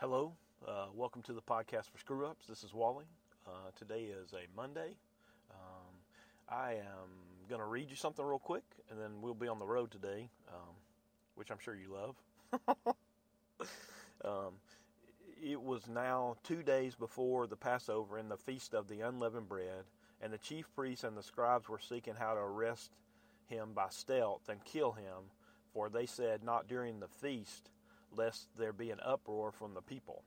Hello, welcome to the podcast for Screw Ups. This is Wally. Today is a Monday. I am going to read you something real quick, and then we'll be on the road today, which I'm sure you love. It was now 2 days before the Passover and the Feast of the Unleavened Bread, and the chief priests and the scribes were seeking how to arrest him by stealth and kill him, for they said, "Not during the feast, lest there be an uproar from the people."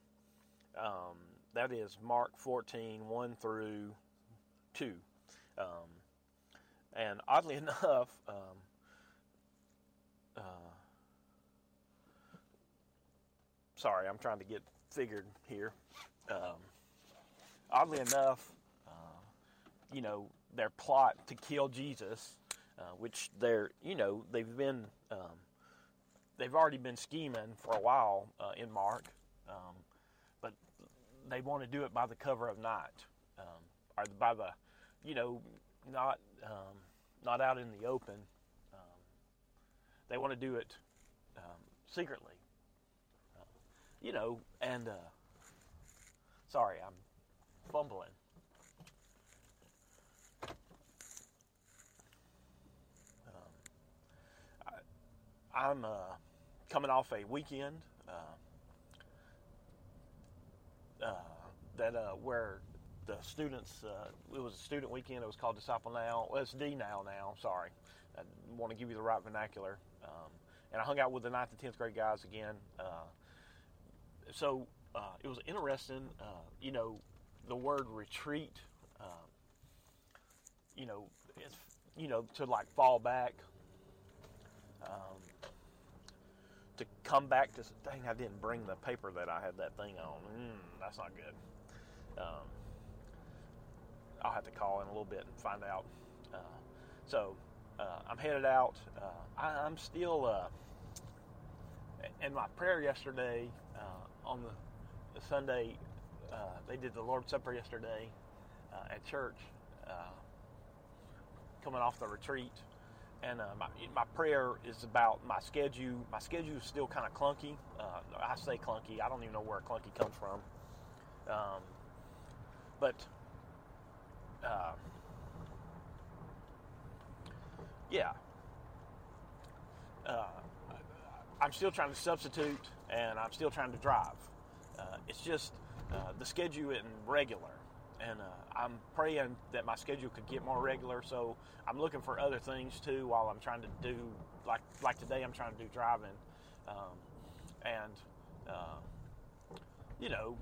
That is Mark 14, 1 through 2. And oddly enough, sorry, I'm trying to get figured here. Oddly enough, you know, their plot to kill Jesus, which they're, you know, they've already been scheming for a while in Mark, but they want to do it by the cover of night, or by the, you know, not out in the open. They want to do it secretly, you know. And sorry, I'm fumbling. I'm coming off a weekend where the students, it was a student weekend. It was called Disciple Now. Well, it's D-Now now, sorry. I want to give you the right vernacular. And I hung out with the 9th and 10th grade guys again. So it was interesting, you know, the word retreat, you know, it's, you know, to like fall back. To come back to, dang, I didn't bring the paper that I had that thing on. That's not good. I'll have to call in a little bit and find out. So I'm headed out. I'm still in my prayer yesterday on the Sunday. They did the Lord's Supper yesterday at church, coming off the retreat. And my prayer is about my schedule. My schedule is still kind of clunky. I say clunky. I don't even know where clunky comes from. But yeah. I'm still trying to substitute, and I'm still trying to drive. It's just the schedule isn't regular. And I'm praying that my schedule could get more regular, so I'm looking for other things too while I'm trying to do, like today I'm trying to do driving. You know,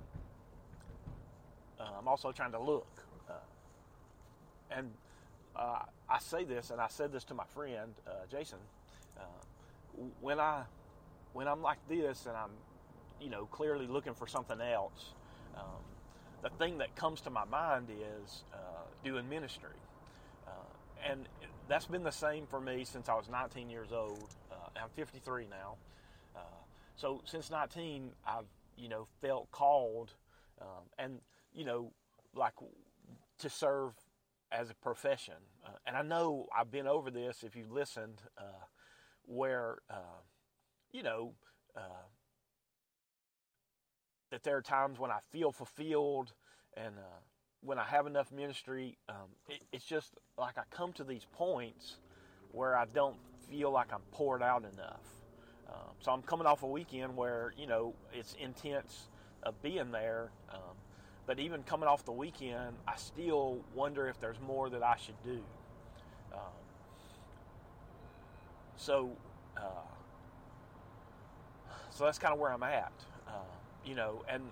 I'm also trying to look. I say this, and I said this to my friend, Jason, when I'm like this and I'm, you know, clearly looking for something else, the thing that comes to my mind is doing ministry. And that's been the same for me since I was 19 years old. I'm 53 now. So since 19, I've, you know, felt called and, you know, like to serve as a profession. And I know I've been over this, if you listened, where, you know, that there are times when I feel fulfilled and when I have enough ministry, it's just like I come to these points where I don't feel like I'm poured out enough. So I'm coming off a weekend where, you know, it's intense of being there. But even coming off the weekend, I still wonder if there's more that I should do. So that's kind of where I'm at. You know, and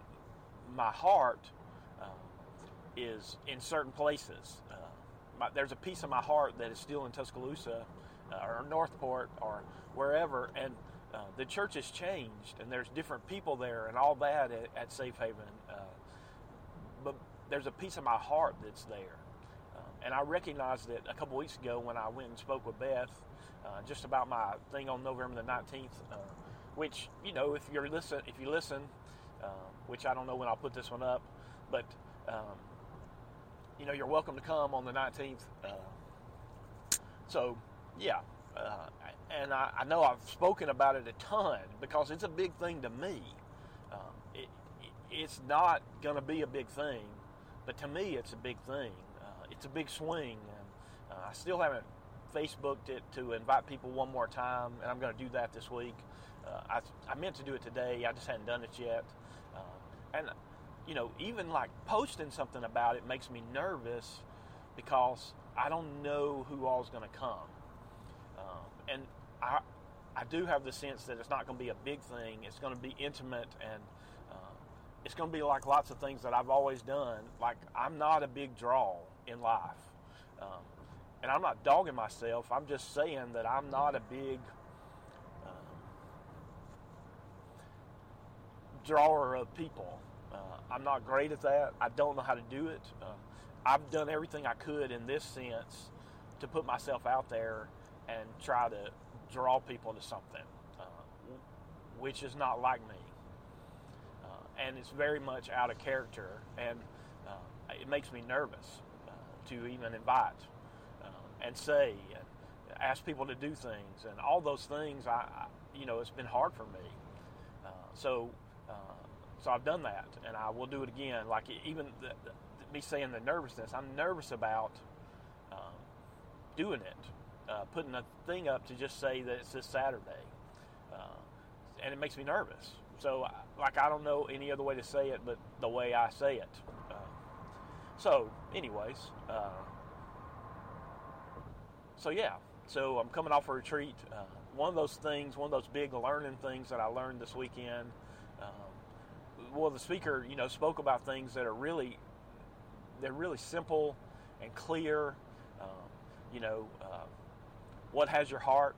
my heart is in certain places. There's a piece of my heart that is still in Tuscaloosa or Northport or wherever, and the church has changed, and there's different people there and all that at Safe Haven. But there's a piece of my heart that's there. And I recognized it a couple weeks ago when I went and spoke with Beth just about my thing on November the 19th, which, you know, if you listen, which I don't know when I'll put this one up, but, you know, you're welcome to come on the 19th. So, yeah, and I know I've spoken about it a ton because it's a big thing to me. it's not going to be a big thing, but to me it's a big thing. It's a big swing. I still haven't Facebooked it to invite people one more time, and I'm going to do that this week. I meant to do it today. I just hadn't done it yet. And, you know, even like posting something about it makes me nervous because I don't know who all's going to come. And I do have the sense that it's not going to be a big thing. It's going to be intimate, and it's going to be like lots of things that I've always done. Like, I'm not a big draw in life. And I'm not dogging myself. I'm just saying that I'm not a big drawer of people. I'm not great at that. I don't know how to do it. I've done everything I could in this sense to put myself out there and try to draw people to something, which is not like me. And it's very much out of character, and it makes me nervous to even invite and say and ask people to do things, and all those things. I it's been hard for me. So I've done that, and I will do it again. Like, even me saying the nervousness, I'm nervous about doing it, putting a thing up to just say that it's this Saturday, and it makes me nervous. So, like, I don't know any other way to say it but the way I say it. So I'm coming off a retreat. One of those big learning things that I learned this weekend. The speaker, spoke about things that are really simple and clear. What has your heart?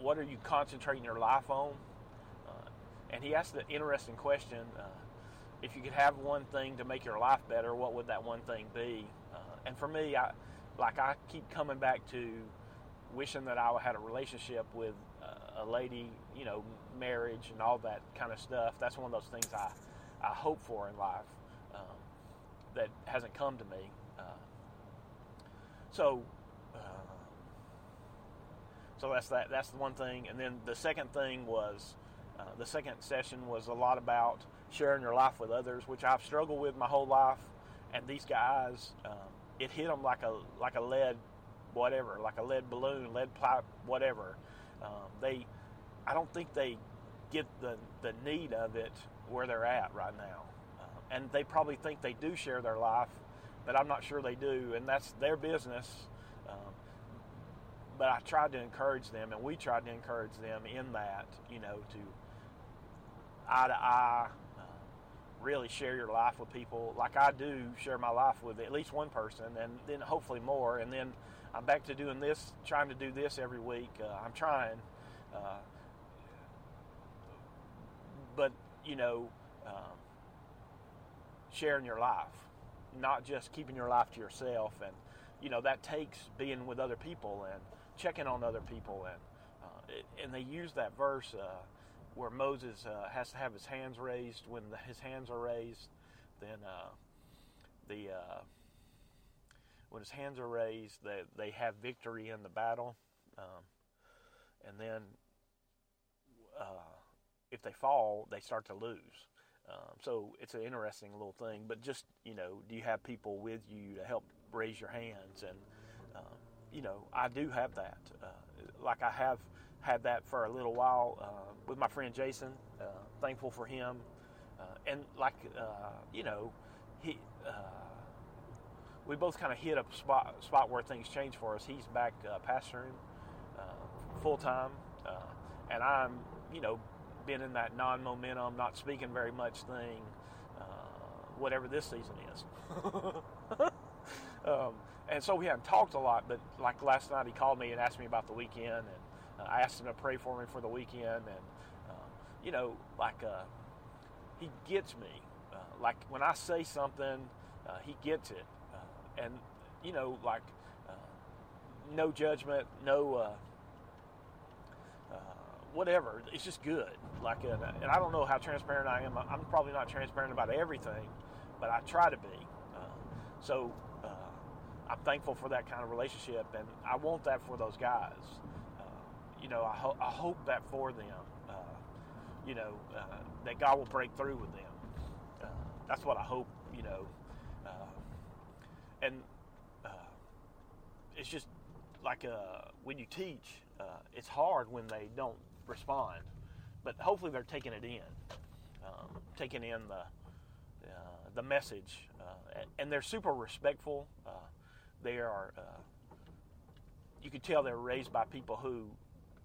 What are you concentrating your life on? And he asked the interesting question, if you could have one thing to make your life better, what would that one thing be? And for me, I keep coming back to wishing that I had a relationship with a lady, marriage and all that kind of stuff. That's one of those things I hope for in life that hasn't come to me. So that's that. That's the one thing. And then the second thing was, the second session was a lot about sharing your life with others, which I've struggled with my whole life. And these guys, it hit them like a lead, whatever, like a lead balloon, lead pipe, whatever. I don't think they get the need of it where they're at right now. And they probably think they do share their life, but I'm not sure they do. And that's their business. But I tried to encourage them, and we tried to encourage them in that, to eye to eye, really share your life with people. Like, I do share my life with at least one person, and then hopefully more. And then I'm back to doing this, trying to do this every week. I'm trying. But sharing your life, not just keeping your life to yourself, and that takes being with other people and checking on other people, and they use that verse where Moses has to have his hands raised. When his hands are raised, then when his hands are raised, they have victory in the battle. And then if they fall, they start to lose. So it's an interesting little thing. But just, do you have people with you to help raise your hands? And, I do have that. I have had that for a little while with my friend Jason. Thankful for him. We both kind of hit a spot where things change for us. He's back pastoring full-time, and I'm, been in that non-momentum, not speaking very much thing, whatever this season is. And so we haven't talked a lot, but like last night he called me and asked me about the weekend, and I asked him to pray for me for the weekend, and, he gets me. When I say something, he gets it. No judgment, no whatever. It's just good. And I don't know how transparent I am. I'm probably not transparent about everything, but I try to be. So I'm thankful for that kind of relationship, and I want that for those guys. I hope that for them. you know, that God will break through with them. That's what I hope, you know. It's just like when you teach, it's hard when they don't respond. But hopefully they're taking it in, taking in the message. And they're super respectful. They are, you can tell they're raised by people who,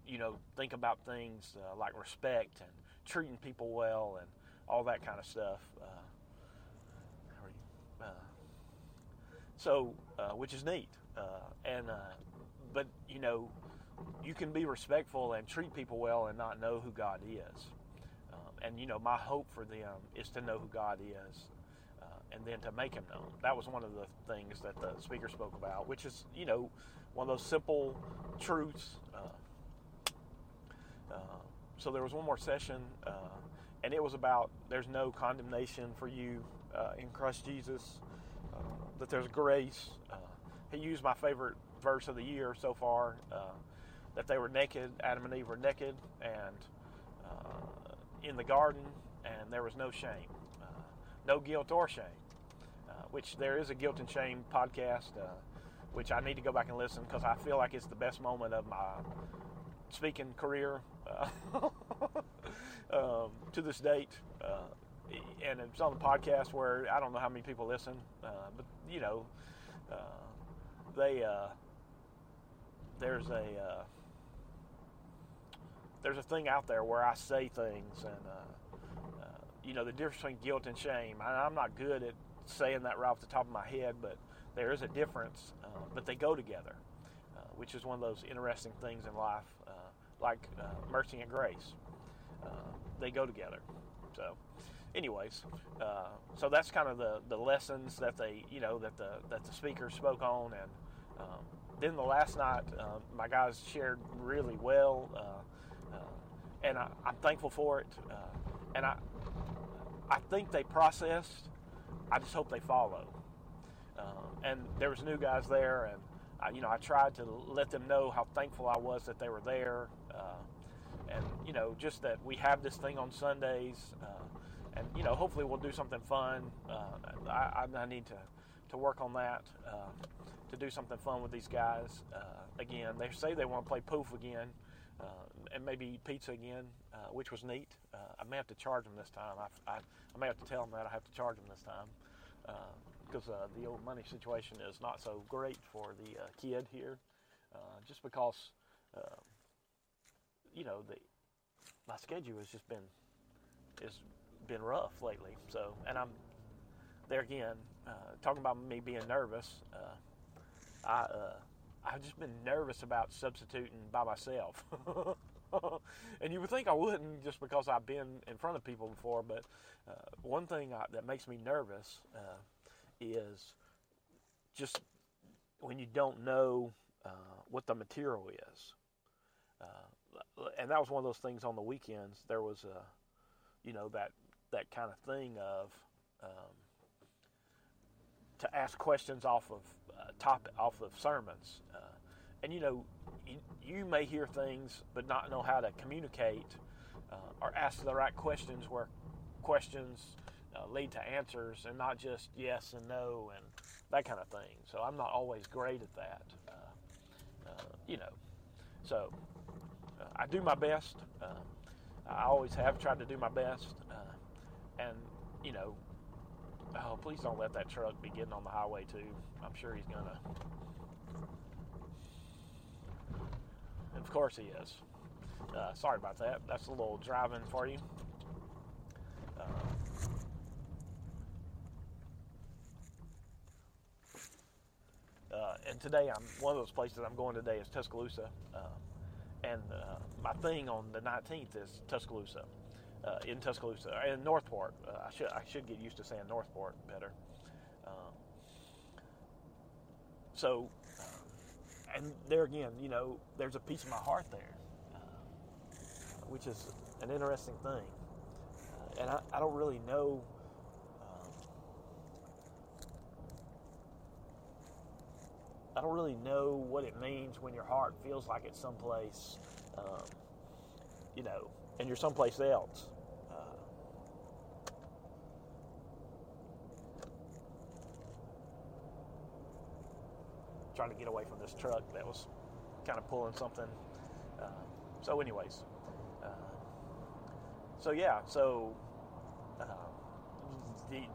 you know, think about things like respect and treating people well and all that kind of stuff. Which is neat. But, you know, you can be respectful and treat people well and not know who God is. And, you know, my hope for them is to know who God is and then to make him known. That was one of the things that the speaker spoke about, which is, you know, one of those simple truths. So there was one more session, and it was about there's no condemnation for you in Christ Jesus, that there's grace. He used my favorite verse of the year so far, that they were naked, Adam and Eve were naked, and in the garden, and there was no shame, no guilt or shame, which there is a guilt and shame podcast, which I need to go back and listen because I feel like it's the best moment of my speaking career to this date, and it's on the podcast where I don't know how many people listen, but you know, there's a thing out there where I say things, and you know, the difference between guilt and shame. I'm not good at saying that right off the top of my head, but there is a difference. But they go together, which is one of those interesting things in life, like mercy and grace. They go together. So, anyways, so that's kind of the lessons that they, you know, that the speaker spoke on, and then the last night, my guys shared really well, and I'm thankful for it. And I think they processed. I just hope they follow. And there was new guys there, and I tried to let them know how thankful I was that they were there. And, you know, just that we have this thing on Sundays, and, you know, hopefully we'll do something fun. I need to work on that, to do something fun with these guys. Again, they say they want to play poof again, and maybe eat pizza again, which was neat. I may have to charge them this time. I may have to tell them that I have to charge them this time, because the old money situation is not so great for the kid here, just because... you know, my schedule has just been rough lately. So, and I'm there again, talking about me being nervous. I've just been nervous about substituting by myself. And you would think I wouldn't just because I've been in front of people before, but one thing that makes me nervous is just when you don't know what the material is. And that was one of those things on the weekends. There was that kind of thing of to ask questions off of sermons, and you know, you may hear things but not know how to communicate or ask the right questions where questions lead to answers and not just yes and no and that kind of thing. So I'm not always great at that, you know. So I do my best. I always have tried to do my best. And, you know, oh, please don't let that truck be getting on the highway, too. I'm sure he's going to. Of course he is. Sorry about that. That's a little driving for you. And today, one of those places I'm going today is Tuscaloosa. And my thing on the 19th is Tuscaloosa, in Tuscaloosa, and Northport. I should get used to saying Northport better. And there again, you know, there's a piece of my heart there, which is an interesting thing. And I don't really know. I don't really know what it means when your heart feels like it's someplace, you know, and you're someplace else. trying to get away from this truck that was kind of pulling something. So anyways,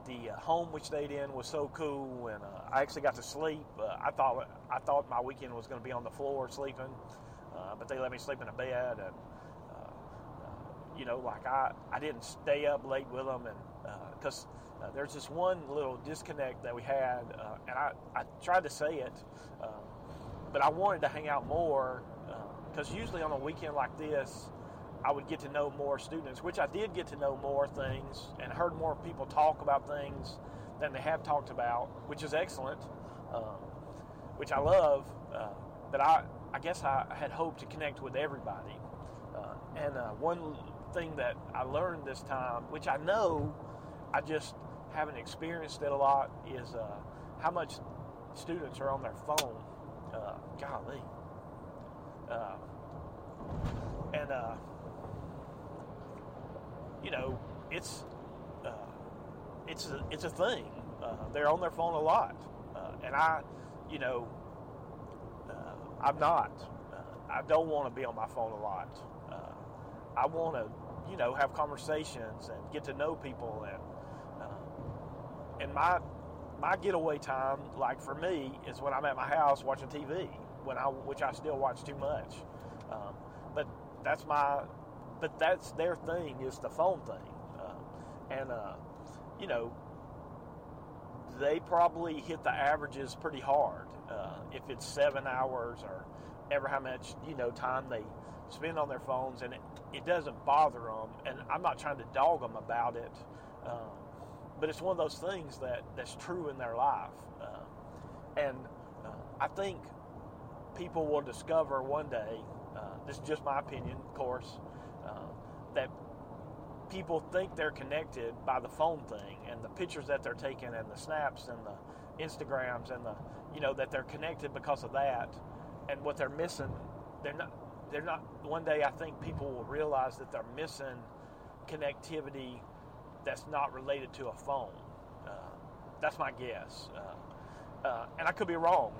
the home we stayed in was so cool, and I actually got to sleep. I thought my weekend was going to be on the floor sleeping, but they let me sleep in a bed, and I didn't stay up late with them, and because there's this one little disconnect that we had, and I tried to say it, but I wanted to hang out more, because usually on a weekend like this, I would get to know more students, which I did get to know more things and heard more people talk about things than they have talked about, which is excellent, which I love. But I guess I had hoped to connect with everybody. And one thing that I learned this time, which I know I just haven't experienced it a lot, is how much students are on their phone. Golly. It's a thing. They're on their phone a lot, and I'm not. I don't want to be on my phone a lot. I want to, have conversations and get to know people, and my getaway time, like for me, is when I'm at my house watching TV, which I still watch too much, but that's my. But that's their thing, is the phone thing. They probably hit the averages pretty hard. If it's 7 hours or ever how much, time they spend on their phones, and it doesn't bother them. And I'm not trying to dog them about it. But it's one of those things that's true in their life. I think people will discover one day, this is just my opinion, of course, that people think they're connected by the phone thing and the pictures that they're taking and the snaps and the Instagrams and that they're connected because of that, and what they're missing, they're not. One day I think people will realize that they're missing connectivity that's not related to a phone. That's my guess. And I could be wrong,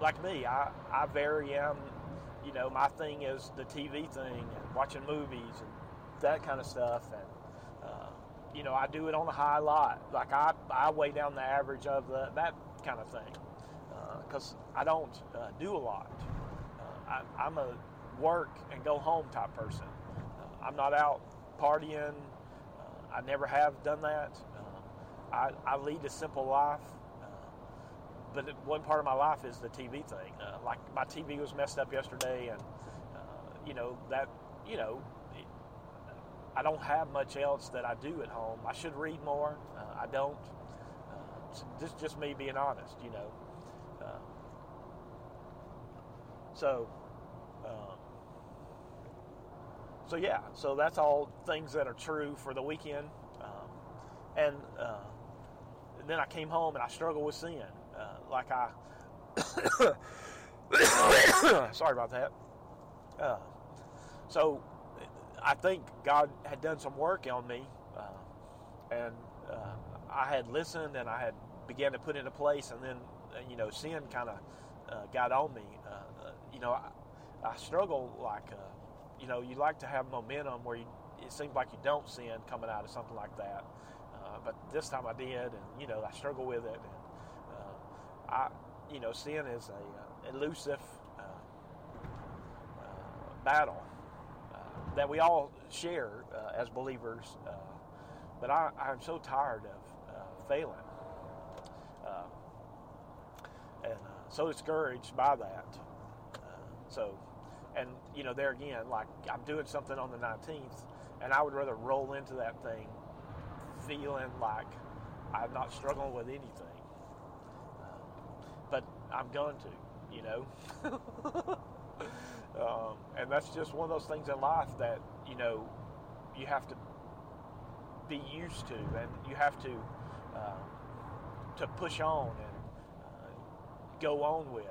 like me, I very am. My thing is the TV thing and watching movies and that kind of stuff. And, I do it on a high lot. Like I weigh down the average of that kind of thing, because I don't do a lot. I'm a work and go home type person. I'm not out partying. I never have done that. I lead a simple life. But one part of my life is the TV thing. Like my TV was messed up yesterday, and I don't have much else that I do at home. I should read more. I don't. This is just me being honest, So that's all things that are true for the weekend, and then I came home and I struggled with sin. Sorry about that. So I think God had done some work on me, and I had listened and I had began to put into place, and then, sin kind of got on me. I struggle you like to have momentum where it seems like you don't sin coming out of something like that. But this time I did, and, I struggle with it. And, sin is a elusive battle that we all share as believers. But I'm so tired of failing, and so discouraged by that. There again, like I'm doing something on the 19th, and I would rather roll into that thing feeling like I'm not struggling with anything. But I'm going to, and that's just one of those things in life that, you have to be used to, and you have to push on and go on with.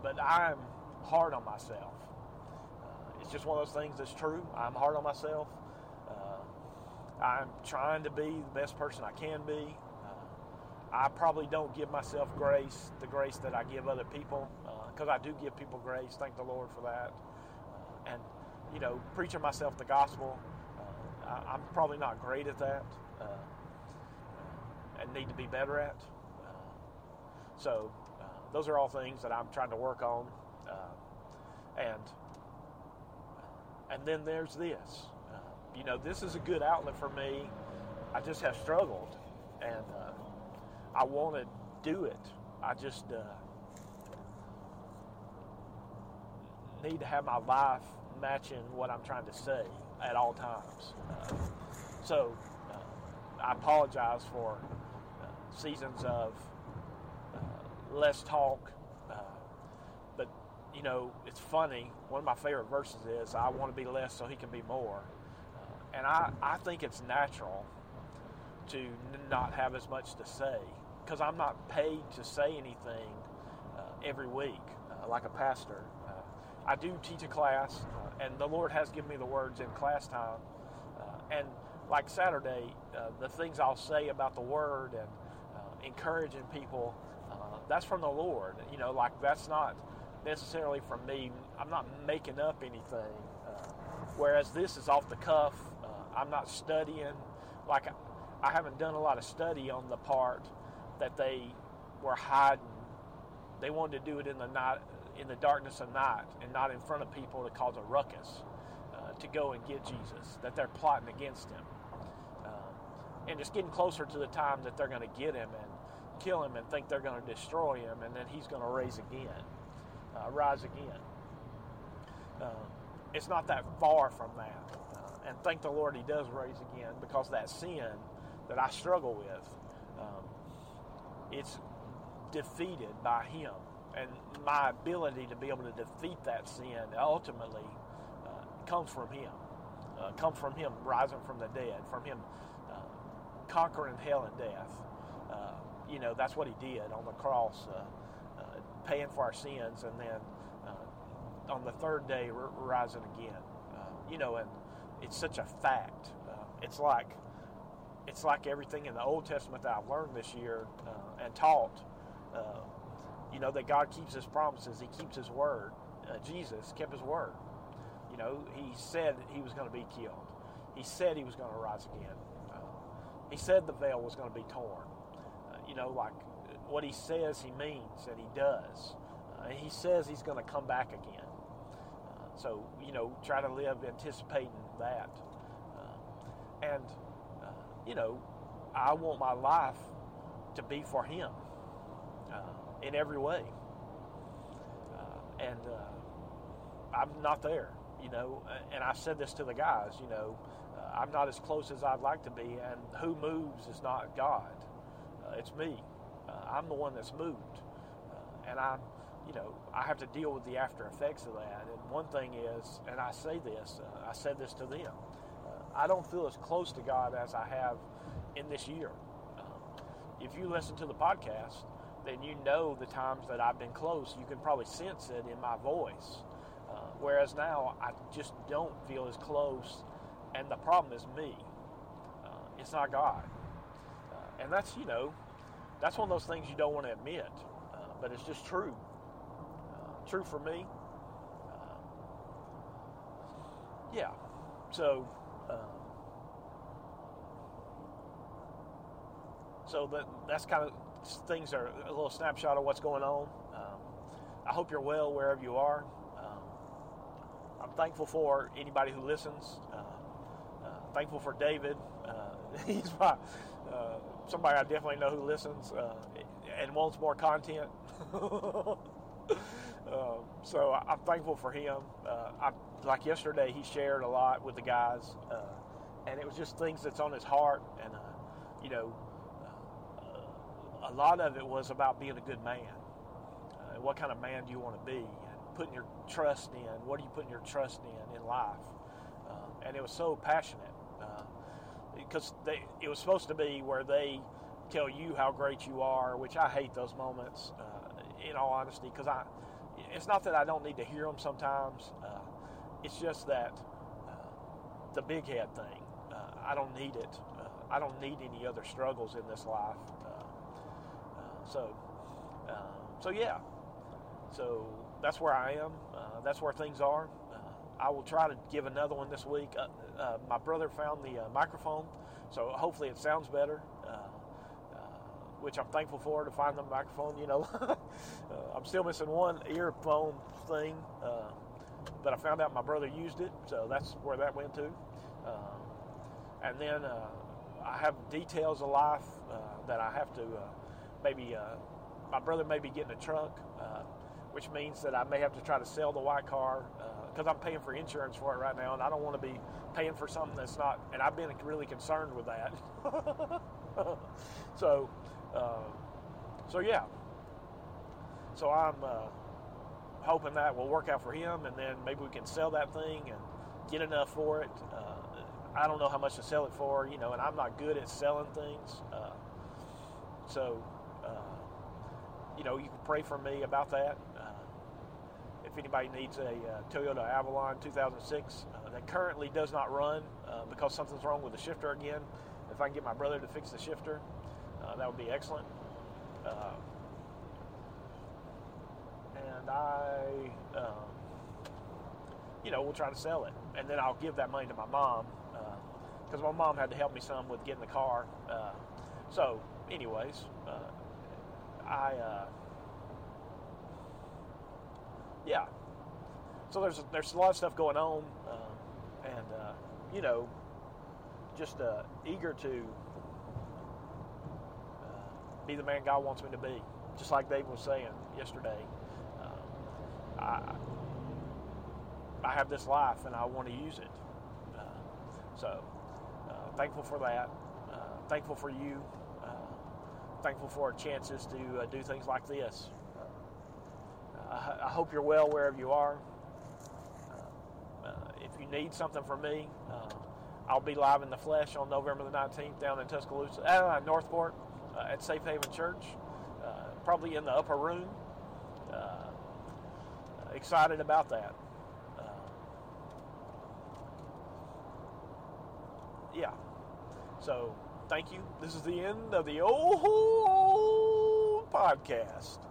But I'm hard on myself. It's just one of those things that's true. I'm hard on myself. I'm trying to be the best person I can be. I probably don't give myself grace, the grace that I give other people, because I do give people grace. Thank the Lord for that. And, you know, preaching myself the gospel, I'm probably not great at that and need to be better at. So those are all things that I'm trying to work on. And then there's this. You know, this is a good outlet for me. I just have struggled, and I want to do it. I just need to have my life matching what I'm trying to say at all times. So I apologize for seasons of less talk, but, you know, it's funny. One of my favorite verses is, I want to be less so he can be more. And I think it's natural to not have as much to say, because I'm not paid to say anything every week like a pastor. I do teach a class, and the Lord has given me the words in class time. And like Saturday, the things I'll say about the Word and encouraging people, that's from the Lord. You know, like, that's not necessarily from me. I'm not making up anything. Whereas this is off the cuff. I'm not studying. Like, I haven't done a lot of study on the part that they were hiding. They wanted to do it in the night, in the darkness of night, and not in front of people to cause a ruckus, to go and get Jesus, that they're plotting against him. And it's getting closer to the time that they're going to get him and kill him and think they're going to destroy him, and then he's going to rise again. It's not that far from that. And thank the Lord he does raise again, because that sin that I struggle with, it's defeated by him. And my ability to be able to defeat that sin ultimately comes from him. Comes from him rising from the dead, from him conquering hell and death. You know, that's what he did on the cross, paying for our sins, and then on the third day, rising again. You know, and it's such a fact. It's like everything in the Old Testament that I've learned this year and taught. You know, that God keeps his promises. He keeps his word. Jesus kept his word. You know, he said that he was going to be killed. He said he was going to rise again. He said the veil was going to be torn. You know, like, what he says he means, and he does. And he says he's going to come back again. So, you know, try to live anticipating that. You know, I want my life to be for him in every way. I'm not there, you know. And I said this to the guys, you know, I'm not as close as I'd like to be. And who moves is not God. It's me. I'm the one that's moved. You know, I have to deal with the after effects of that. And one thing is, and I say this, I said this to them, I don't feel as close to God as I have in this year. If you listen to the podcast, then you know the times that I've been close. You can probably sense it in my voice. Whereas now, I just don't feel as close, and the problem is me. It's not God. And that's, you know, that's one of those things you don't want to admit, but it's just true. True for me. So that's kind of things are a little snapshot of what's going on. I hope you're well wherever you are. I'm thankful for anybody who listens. Thankful for David. He's my somebody I definitely know who listens and wants more content. So I'm thankful for him. Like yesterday, he shared a lot with the guys, and it was just things that's on his heart. And, you know, a lot of it was about being a good man. What kind of man do you want to be? And putting your trust in, what are you putting your trust in life? And it was so passionate, because it was supposed to be where they tell you how great you are, which I hate those moments, in all honesty, because it's not that I don't need to hear them sometimes. It's just that the big head thing, I don't need it. I don't need any other struggles in this life. So that's where I am. That's where things are. I will try to give another one this week. My brother found the microphone, so hopefully it sounds better, which I'm thankful for, to find the microphone, you know. I'm still missing one earphone thing, but I found out my brother used it, so that's where that went to. And then I have details of life that I have to my brother may be getting a truck, which means that I may have to try to sell the white car, because I'm paying for insurance for it right now, and I don't want to be paying for something that's not, and I've been really concerned with that. So I'm hoping that will work out for him, and then maybe we can sell that thing and get enough for it. I don't know how much to sell it for, you know, and I'm not good at selling things. You know, you can pray for me about that. If anybody needs a Toyota Avalon 2006 that currently does not run because something's wrong with the shifter again, if I can get my brother to fix the shifter, that would be excellent. And I, we'll try to sell it. And then I'll give that money to my mom, because my mom had to help me some with getting the car. So there's a lot of stuff going on, just eager to be the man God wants me to be. Just like Dave was saying yesterday, I have this life and I want to use it. Thankful for that. Thankful for you. Thankful for chances to do things like this. I hope you're well wherever you are. If you need something from me, I'll be live in the flesh on November the 19th down in Tuscaloosa, Northport, at Safe Haven Church, probably in the upper room. Excited about that. Thank you. This is the end of the old podcast.